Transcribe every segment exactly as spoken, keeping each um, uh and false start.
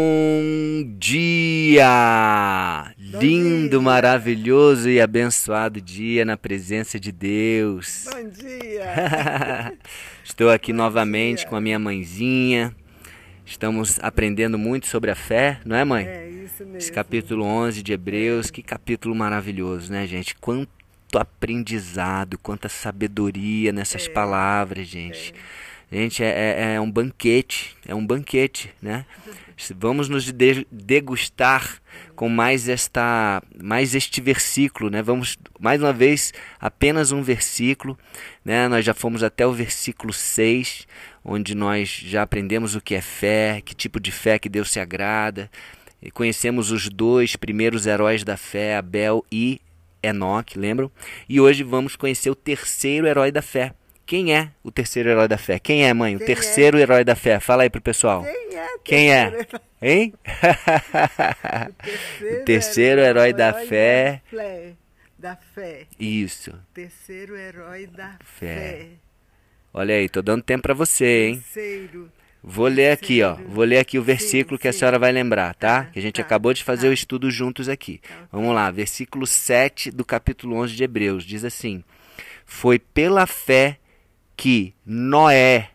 Bom dia! Lindo, maravilhoso e abençoado dia na presença de Deus. Bom dia! Estou aqui novamente com a minha mãezinha. Estamos aprendendo muito sobre a fé, não é, mãe? É isso mesmo. Esse capítulo onze de Hebreus, que capítulo maravilhoso, né, gente? Quanto aprendizado, quanta sabedoria nessas palavras, gente. Gente, é, é, é um banquete, é um banquete, né? Vamos nos degustar com mais, esta, mais este versículo, né? Vamos, mais uma vez, apenas um versículo, né? Nós já fomos até o versículo seis, onde nós já aprendemos o que é fé, que tipo de fé que Deus se agrada, e conhecemos os dois primeiros heróis da fé, Abel e Enoque, lembram? E hoje vamos conhecer o terceiro herói da fé. Quem é o terceiro herói da fé? Quem é, mãe? Quem o terceiro é? herói da fé? Fala aí pro pessoal. Quem é? Quem é? Hein? O terceiro, o terceiro herói, herói da, da fé. Da fé. Isso. O terceiro herói da fé. fé. Olha aí, tô dando tempo para você, hein? Terceiro. Vou ler aqui, ó. Vou ler aqui o versículo sim, que a sim. senhora vai lembrar, tá? Que a gente tá, acabou de fazer tá. o estudo juntos aqui. Tá. Vamos lá, versículo sete do capítulo onze de Hebreus. Diz assim: foi pela fé que Noé,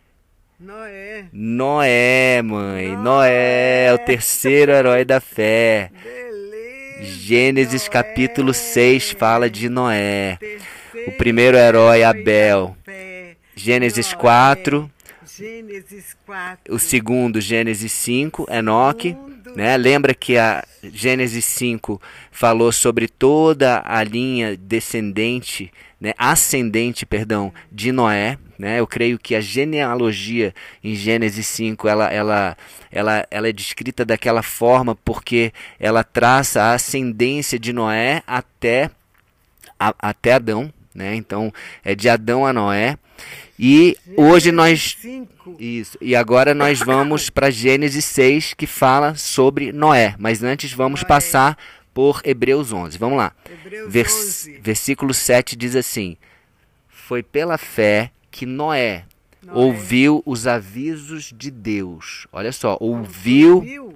Noé, Noé, mãe, Noé, Noé é o terceiro herói da fé. Beleza, Gênesis Noé. capítulo seis fala de Noé, terceiro o primeiro herói Abel, Gênesis Noé. quatro, Gênesis quatro, o segundo Gênesis cinco, Enoque. Né? Lembra que a Gênesis cinco falou sobre toda a linha descendente, né? ascendente, perdão, de Noé. Né? Eu creio que a genealogia em Gênesis cinco ela, ela, ela, ela é descrita daquela forma porque ela traça a ascendência de Noé até, a, até Adão. Né? Então, é de Adão a Noé. E Gênesis hoje nós... cinco. Isso. E agora nós vamos para Gênesis seis, que fala sobre Noé. Mas antes vamos Noé. passar por Hebreus onze. Vamos lá. Hebreus Vers... onze. Versículo sete diz assim: foi pela fé que Noé, Noé. ouviu os avisos de Deus. Olha só, ouviu... ouviu.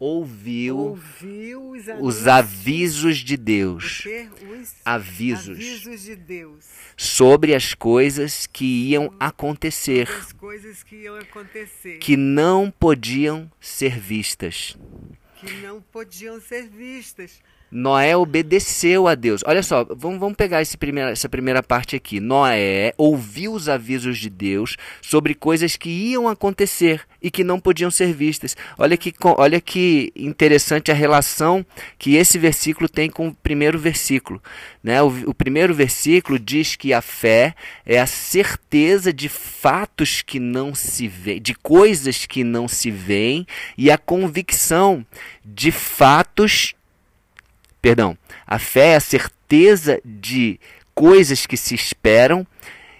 Ouviu, ouviu os, avisos os avisos de Deus, os avisos, avisos de Deus sobre as coisas que iam acontecer, as coisas que iam acontecer, que não podiam ser vistas, que não podiam ser vistas. Noé obedeceu a Deus. Olha só, vamos, vamos pegar esse primeira, essa primeira parte aqui. Noé ouviu os avisos de Deus sobre coisas que iam acontecer e que não podiam ser vistas. Olha que, olha que interessante a relação que esse versículo tem com o primeiro versículo. Né? O, o primeiro versículo diz que a fé é a certeza de fatos que não se veem, de coisas que não se veem, e a convicção de fatos... Perdão, a fé é a certeza de coisas que se esperam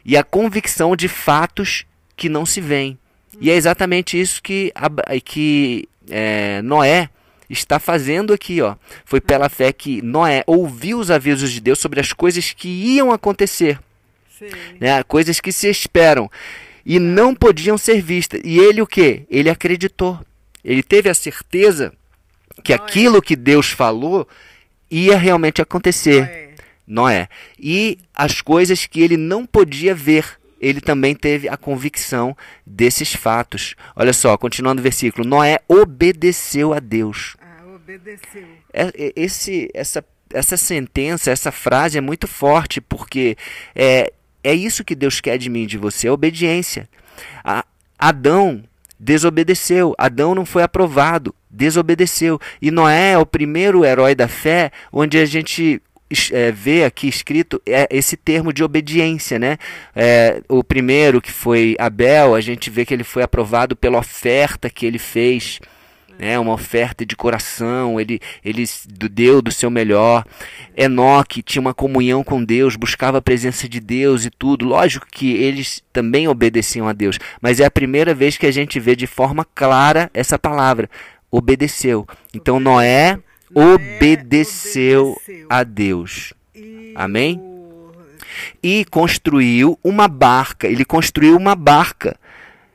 e a convicção de fatos que não se veem. E é exatamente isso que, que é, Noé está fazendo aqui, ó. Foi pela fé que Noé ouviu os avisos de Deus sobre as coisas que iam acontecer, né? Coisas que se esperam e não podiam ser vistas. E ele o quê? Ele acreditou. Ele teve a certeza que aquilo que Deus falou ia realmente acontecer, Noé. Noé. E as coisas que ele não podia ver, ele também teve a convicção desses fatos. Olha só, continuando o versículo, Noé obedeceu a Deus. Ah, obedeceu. Esse, essa, essa sentença, essa frase é muito forte, porque é, é isso que Deus quer de mim e de você, a obediência. A, Adão desobedeceu, Adão não foi aprovado. Desobedeceu. E Noé é o primeiro herói da fé, onde a gente é, vê aqui escrito é, esse termo de obediência, né? É, o primeiro, que foi Abel, a gente vê que ele foi aprovado pela oferta que ele fez, né? Uma oferta de coração, ele, ele deu do seu melhor. Enoque tinha uma comunhão com Deus, buscava a presença de Deus e tudo. Lógico que eles também obedeciam a Deus, mas é a primeira vez que a gente vê de forma clara essa palavra. Obedeceu. Então Noé, Noé obedeceu, obedeceu a Deus. E Amém? O... E construiu uma barca. Ele construiu uma barca.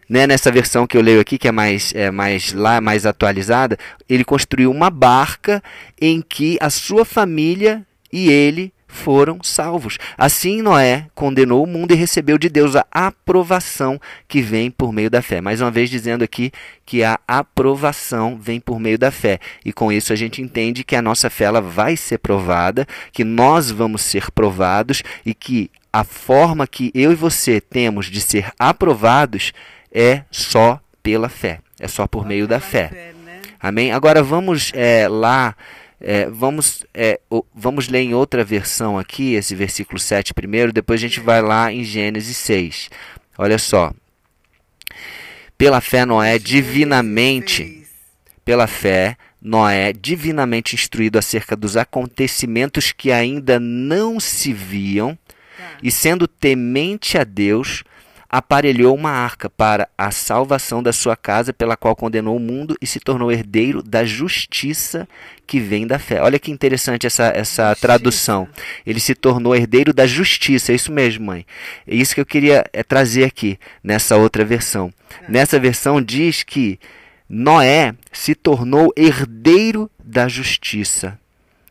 né, nessa versão que eu leio aqui, que é mais, é, mais, lá, mais atualizada, ele construiu uma barca em que a sua família e ele foram salvos. Assim Noé condenou o mundo e recebeu de Deus a aprovação que vem por meio da fé. Mais uma vez dizendo aqui que a aprovação vem por meio da fé. E com isso a gente entende que a nossa fé ela vai ser provada, que nós vamos ser provados e que a forma que eu e você temos de ser aprovados é só pela fé, é só por meio da fé. Amém? Agora vamos é, lá... É, vamos, é, vamos ler em outra versão aqui, esse versículo sete primeiro, depois a gente vai lá em Gênesis seis. Olha só. Pela fé Noé divinamente, pela fé Noé divinamente instruído acerca dos acontecimentos que ainda não se viam, e sendo temente a Deus, aparelhou uma arca para a salvação da sua casa, pela qual condenou o mundo e se tornou herdeiro da justiça que vem da fé. Olha que interessante essa, essa tradução. Ele se tornou herdeiro da justiça. É isso mesmo, mãe. É isso que eu queria é, trazer aqui nessa outra versão. Nessa versão diz que Noé se tornou herdeiro da justiça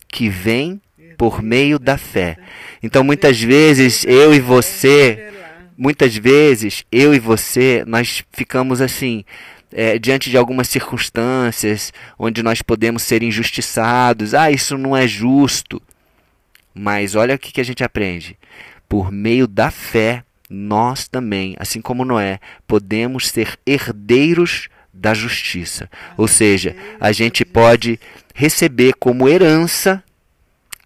que vem por meio da fé. Então, muitas vezes, eu e você... Muitas vezes, eu e você, nós ficamos assim, é, diante de algumas circunstâncias onde nós podemos ser injustiçados. Ah, isso não é justo. Mas olha o que, que a gente aprende. Por meio da fé, nós também, assim como Noé, podemos ser herdeiros da justiça. Ou seja, a gente pode receber como herança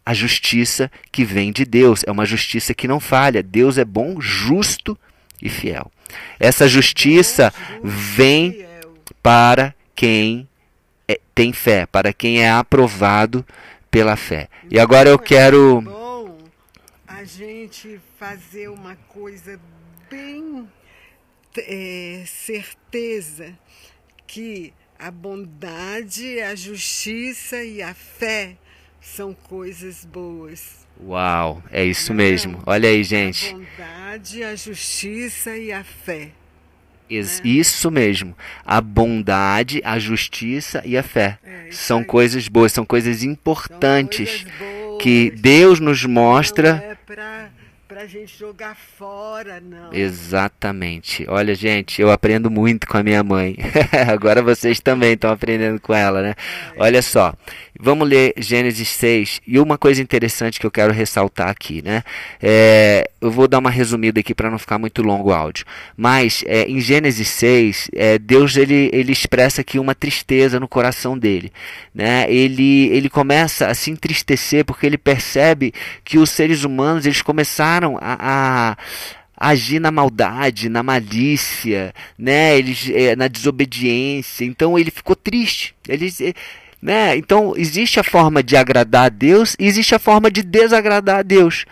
a justiça que vem de Deus. É uma justiça que não falha. Deus é bom, justo e fiel. Essa justiça vem para quem é, tem fé, para quem é aprovado pela fé. E agora eu quero... Bom, a gente fazer uma coisa bem é, certeza, que a bondade, a justiça e a fé são coisas boas. Uau, é isso mesmo. Olha aí, gente. A bondade, a justiça e a fé. Is, né? Isso mesmo. A bondade, a justiça e a fé. É, são aí. Coisas boas, são coisas importantes. São coisas boas que Deus nos mostra. Não é pra, pra gente jogar fora, não. Exatamente. Olha, gente, eu aprendo muito com a minha mãe. Agora vocês também estão aprendendo com ela, né? É. Olha só. Vamos ler Gênesis seis, e uma coisa interessante que eu quero ressaltar aqui, né? É, eu vou dar uma resumida aqui para não ficar muito longo o áudio, mas é, em Gênesis seis, é, Deus ele, ele expressa aqui uma tristeza no coração dele, né? Ele, ele começa a se entristecer porque ele percebe que os seres humanos eles começaram a... a agir na maldade, na malícia, né? Eles, é, na desobediência. Então ele ficou triste, ele... É, né? Então, existe a forma de agradar a Deus e existe a forma de desagradar a Deus.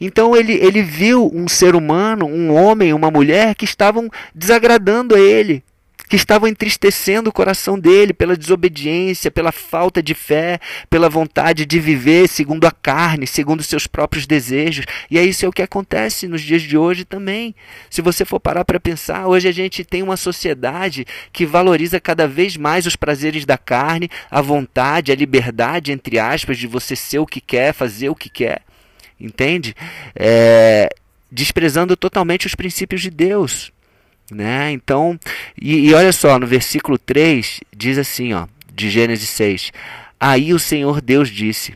Então, ele, ele viu um ser humano, um homem, uma mulher que estavam desagradando a ele, que estavam entristecendo o coração dele pela desobediência, pela falta de fé, pela vontade de viver segundo a carne, segundo os seus próprios desejos. E é isso é o que acontece nos dias de hoje também. Se você for parar para pensar, hoje a gente tem uma sociedade que valoriza cada vez mais os prazeres da carne, a vontade, a liberdade, entre aspas, de você ser o que quer, fazer o que quer. Entende? É, desprezando totalmente os princípios de Deus. Né? Então, e, e olha só, no versículo três, diz assim, ó, de Gênesis seis, aí o Senhor Deus disse,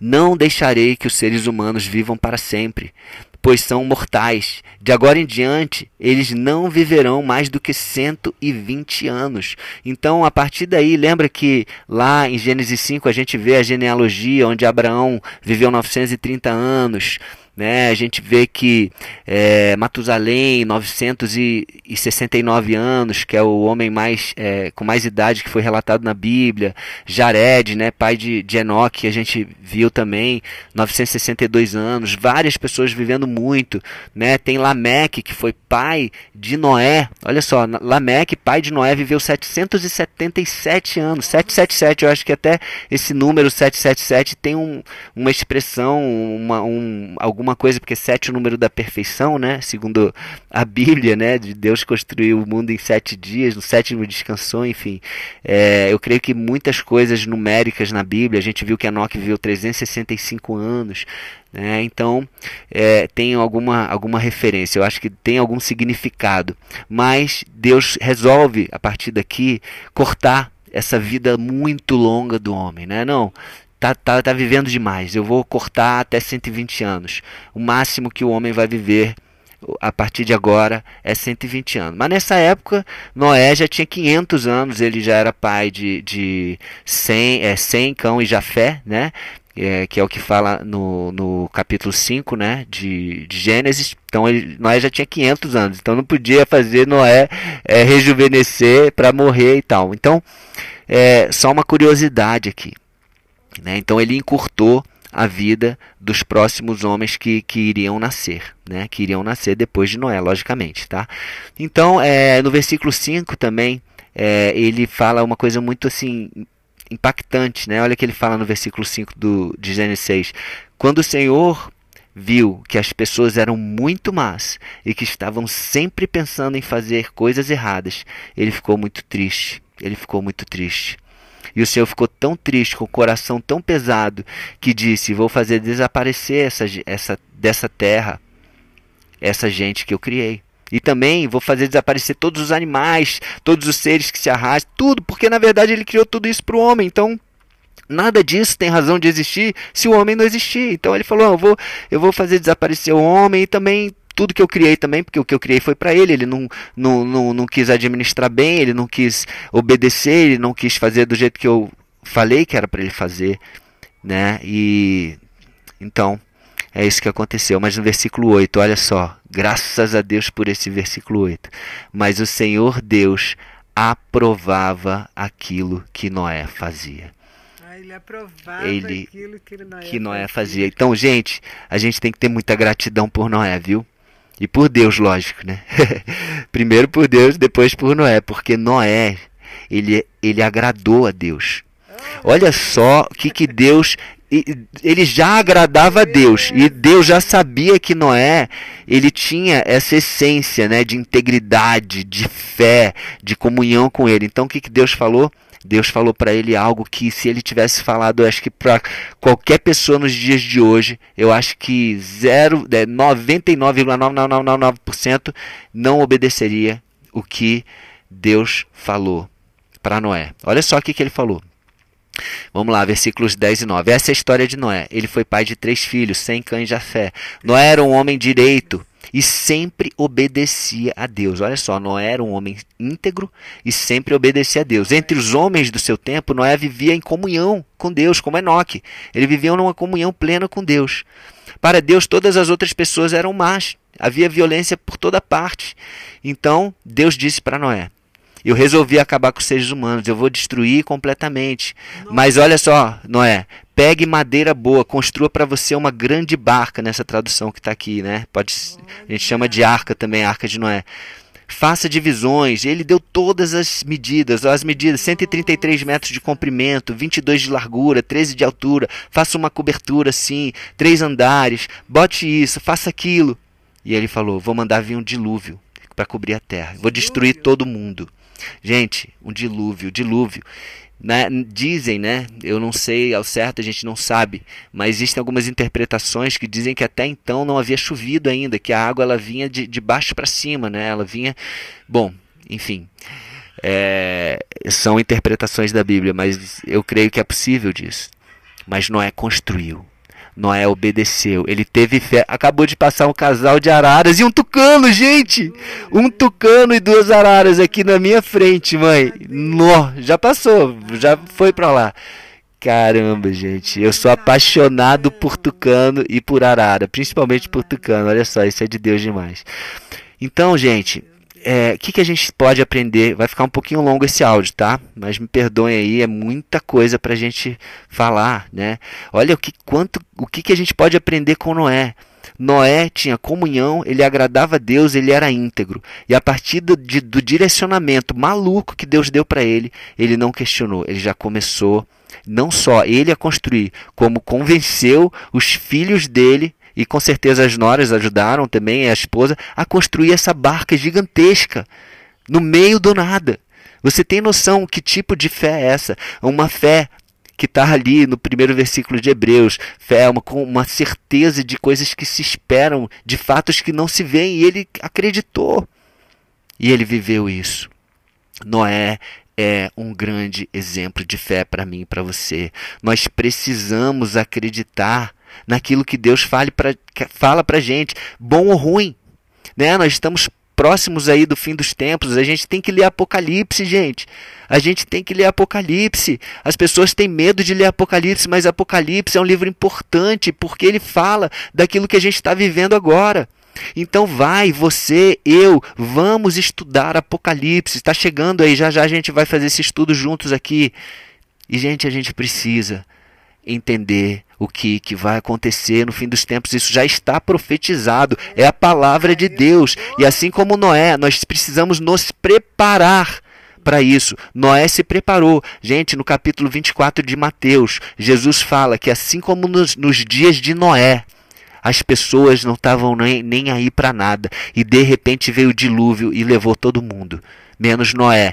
não deixarei que os seres humanos vivam para sempre, pois são mortais. De agora em diante, eles não viverão mais do que cento e vinte anos. Então, a partir daí, lembra que lá em Gênesis cinco a gente vê a genealogia onde Abraão viveu novecentos e trinta anos, né? A gente vê que é, Matusalém, novecentos e sessenta e nove anos, que é o homem mais, é, com mais idade que foi relatado na Bíblia. Jared, né, pai de, de Enoque, a gente viu também, novecentos e sessenta e dois anos. Várias pessoas vivendo muito, né? Tem Lameque, que foi pai de Noé. Olha só, Lameque, pai de Noé, viveu setecentos e setenta e sete anos. sete sete sete, eu acho que até esse número sete sete sete tem um, uma expressão, uma, um, algum alguma coisa, porque sete é o número da perfeição, né? Segundo a Bíblia, né? De Deus construiu o mundo em sete dias, no sétimo descansou, enfim. É, eu creio que muitas coisas numéricas na Bíblia, a gente viu que Enoque viveu trezentos e sessenta e cinco anos, né? Então, é, tem alguma, alguma referência, eu acho que tem algum significado, mas Deus resolve, a partir daqui, cortar essa vida muito longa do homem, né? Não, tá, tá, tá vivendo demais, eu vou cortar até cento e vinte anos. O máximo que o homem vai viver a partir de agora é cento e vinte anos. Mas nessa época, Noé já tinha quinhentos anos, ele já era pai de, de Sem, é, Sem, Cão e Jafé, né? É, que é o que fala no, no capítulo cinco, né, de, de Gênesis. Então ele, Noé já tinha quinhentos anos, então não podia fazer Noé é, rejuvenescer para morrer e tal. Então, é, só uma curiosidade aqui, né? Então ele encurtou a vida dos próximos homens que, que iriam nascer, né? Que iriam nascer depois de Noé, logicamente. Tá? Então, é, no versículo cinco também, é, ele fala uma coisa muito assim... impactante, né? Olha o que ele fala no versículo cinco do, de Gênesis seis. Quando o Senhor viu que as pessoas eram muito más e que estavam sempre pensando em fazer coisas erradas, ele ficou muito triste, ele ficou muito triste. E o Senhor ficou tão triste, com o coração tão pesado, que disse, vou fazer desaparecer essa, essa, dessa terra, essa gente que eu criei. E também vou fazer desaparecer todos os animais, todos os seres que se arrastam, tudo, porque na verdade ele criou tudo isso para o homem. Então, nada disso tem razão de existir se o homem não existir. Então ele falou, oh, eu, vou, eu vou fazer desaparecer o homem e também tudo que eu criei também, porque o que eu criei foi para ele. Ele não, não, não, não quis administrar bem, ele não quis obedecer, ele não quis fazer do jeito que eu falei que era para ele fazer, né? E então... é isso que aconteceu, mas no versículo oito, olha só, graças a Deus por esse versículo oito. Mas o Senhor Deus aprovava aquilo que Noé fazia. Ah, ele aprovava ele, aquilo que Noé, que Noé fazia. Então, gente, a gente tem que ter muita gratidão por Noé, viu? E por Deus, lógico, né? Primeiro por Deus, depois por Noé, porque Noé, ele, ele agradou a Deus. Olha só o que, que Deus... ele já agradava a Deus, e Deus já sabia que Noé, ele tinha essa essência, né, de integridade, de fé, de comunhão com ele. Então o que, que Deus falou? Deus falou para ele algo que, se ele tivesse falado, eu acho que para qualquer pessoa nos dias de hoje, eu acho que noventa e nove vírgula nove nove nove nove por cento não obedeceria o que Deus falou para Noé. Olha só o que, que ele falou. Vamos lá, versículos dez e nove. Essa é a história de Noé. Ele foi pai de três filhos, Sem, Cã e Jafé. Noé era um homem direito e sempre obedecia a Deus. Olha só, Noé era um homem íntegro e sempre obedecia a Deus. Entre os homens do seu tempo, Noé vivia em comunhão com Deus, como Enoque. Ele vivia numa comunhão plena com Deus. Para Deus, todas as outras pessoas eram más. Havia violência por toda parte. Então, Deus disse para Noé, eu resolvi acabar com os seres humanos, eu vou destruir completamente. Nossa. Mas olha só, Noé, pegue madeira boa, construa para você uma grande barca, nessa tradução que está aqui, né? Pode, a gente chama de arca também, arca de Noé. Faça divisões, ele deu todas as medidas, as medidas, cento e trinta e três metros de comprimento, vinte e dois de largura, treze de altura, faça uma cobertura assim, três andares, bote isso, faça aquilo. E ele falou, vou mandar vir um dilúvio para cobrir a terra, vou destruir todo mundo. Gente, um dilúvio, dilúvio, né? Dizem, né? Eu não sei ao certo, a gente não sabe, mas existem algumas interpretações que dizem que até então não havia chovido ainda, que a água ela vinha de, de baixo para cima, né? Ela vinha, bom, enfim, é, são interpretações da Bíblia, mas eu creio que é possível disso. Mas Noé construiu, Noé obedeceu, ele teve fé. Acabou de passar um casal de araras e um tucano, gente! Um tucano e duas araras aqui na minha frente, mãe. Nó, já passou, já foi pra lá. Caramba, gente, eu sou apaixonado por tucano e por arara, principalmente por tucano. Olha só, isso é de Deus demais. Então, gente, o é, que, que a gente pode aprender? Vai ficar um pouquinho longo esse áudio, tá? Mas me perdoem aí, é muita coisa para a gente falar, né? Olha o que, quanto, o que, que a gente pode aprender com Noé. Noé tinha comunhão, ele agradava a Deus, ele era íntegro. E a partir do, de, do direcionamento maluco que Deus deu para ele, ele não questionou, ele já começou, não só ele a construir, como convenceu os filhos dele e com certeza as noras ajudaram também, a esposa, a construir essa barca gigantesca no meio do nada. Você tem noção que tipo de fé é essa? Uma fé que está ali no primeiro versículo de Hebreus. Fé, uma, uma certeza de coisas que se esperam, de fatos que não se veem. E ele acreditou. E ele viveu isso. Noé é um grande exemplo de fé para mim e para você. Nós precisamos acreditar naquilo que Deus fale pra, fala para a gente. Bom ou ruim. Né? Nós estamos próximos aí do fim dos tempos, a gente tem que ler Apocalipse, gente. A gente tem que ler Apocalipse. As pessoas têm medo de ler Apocalipse, mas Apocalipse é um livro importante porque ele fala daquilo que a gente está vivendo agora. Então vai, você, eu, vamos estudar Apocalipse. Está chegando aí, já já a gente vai fazer esse estudo juntos aqui. E gente, a gente precisa entender o que, que vai acontecer no fim dos tempos. Isso já está profetizado, é a palavra de Deus. E assim como Noé, nós precisamos nos preparar para isso. Noé se preparou. Gente, no capítulo vinte e quatro de Mateus, Jesus fala que assim como nos, nos dias de Noé, as pessoas não estavam nem, nem aí para nada. E de repente veio o dilúvio e levou todo mundo, menos Noé.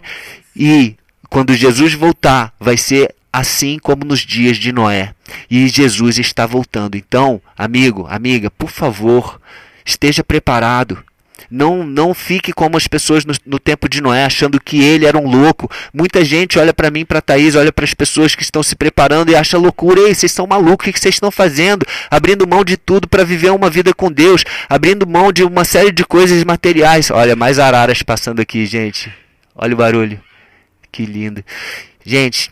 E quando Jesus voltar, vai ser assim como nos dias de Noé. E Jesus está voltando. Então, amigo, amiga, por favor, esteja preparado. Não, não fique como as pessoas no, no tempo de Noé, achando que ele era um louco. Muita gente olha para mim, para a Thaís, olha para as pessoas que estão se preparando e acha loucura. Ei, vocês são malucos, o que vocês estão fazendo? Abrindo mão de tudo para viver uma vida com Deus. Abrindo mão de uma série de coisas materiais. Olha, mais araras passando aqui, gente. Olha o barulho. Que lindo. Gente,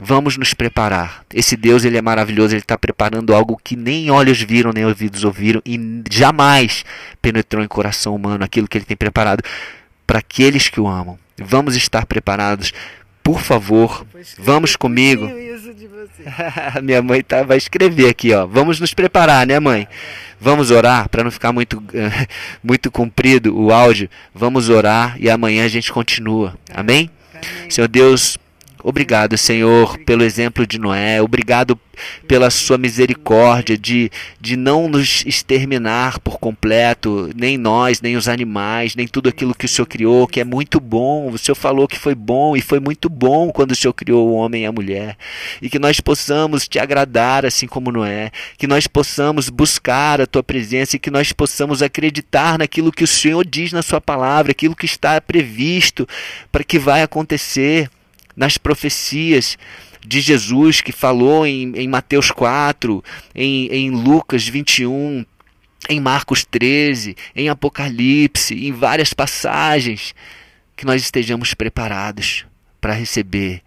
vamos nos preparar. Esse Deus, ele é maravilhoso, ele está preparando algo que nem olhos viram, nem ouvidos ouviram e jamais penetrou em coração humano aquilo que ele tem preparado para aqueles que o amam. Vamos estar preparados. Por favor, vamos comigo. Minha mãe tá, vai escrever aqui, ó. Vamos nos preparar, né, mãe? Vamos orar para não ficar muito, muito comprido o áudio. Vamos orar e amanhã a gente continua. Amém? Amém. Senhor Deus, obrigado, Senhor, pelo exemplo de Noé. Obrigado pela sua misericórdia de, de não nos exterminar por completo, nem nós, nem os animais, nem tudo aquilo que o Senhor criou, que é muito bom. O Senhor falou que foi bom e foi muito bom quando o Senhor criou o homem e a mulher. E que nós possamos te agradar assim como Noé, que nós possamos buscar a tua presença e que nós possamos acreditar naquilo que o Senhor diz na sua palavra, aquilo que está previsto para que vai acontecer. Nas profecias de Jesus que falou em, em Mateus quatro, em, em Lucas vinte e um, em Marcos treze, em Apocalipse, em várias passagens, que nós estejamos preparados para receber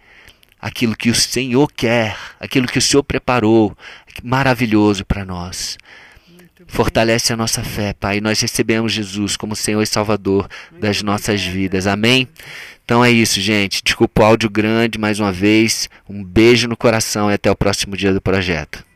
aquilo que o Senhor quer, aquilo que o Senhor preparou, maravilhoso para nós. Fortalece a nossa fé, Pai. Nós recebemos Jesus como Senhor e Salvador das nossas vidas. Amém? Então é isso, gente. Desculpa o áudio grande mais uma vez. Um beijo no coração e até o próximo dia do projeto.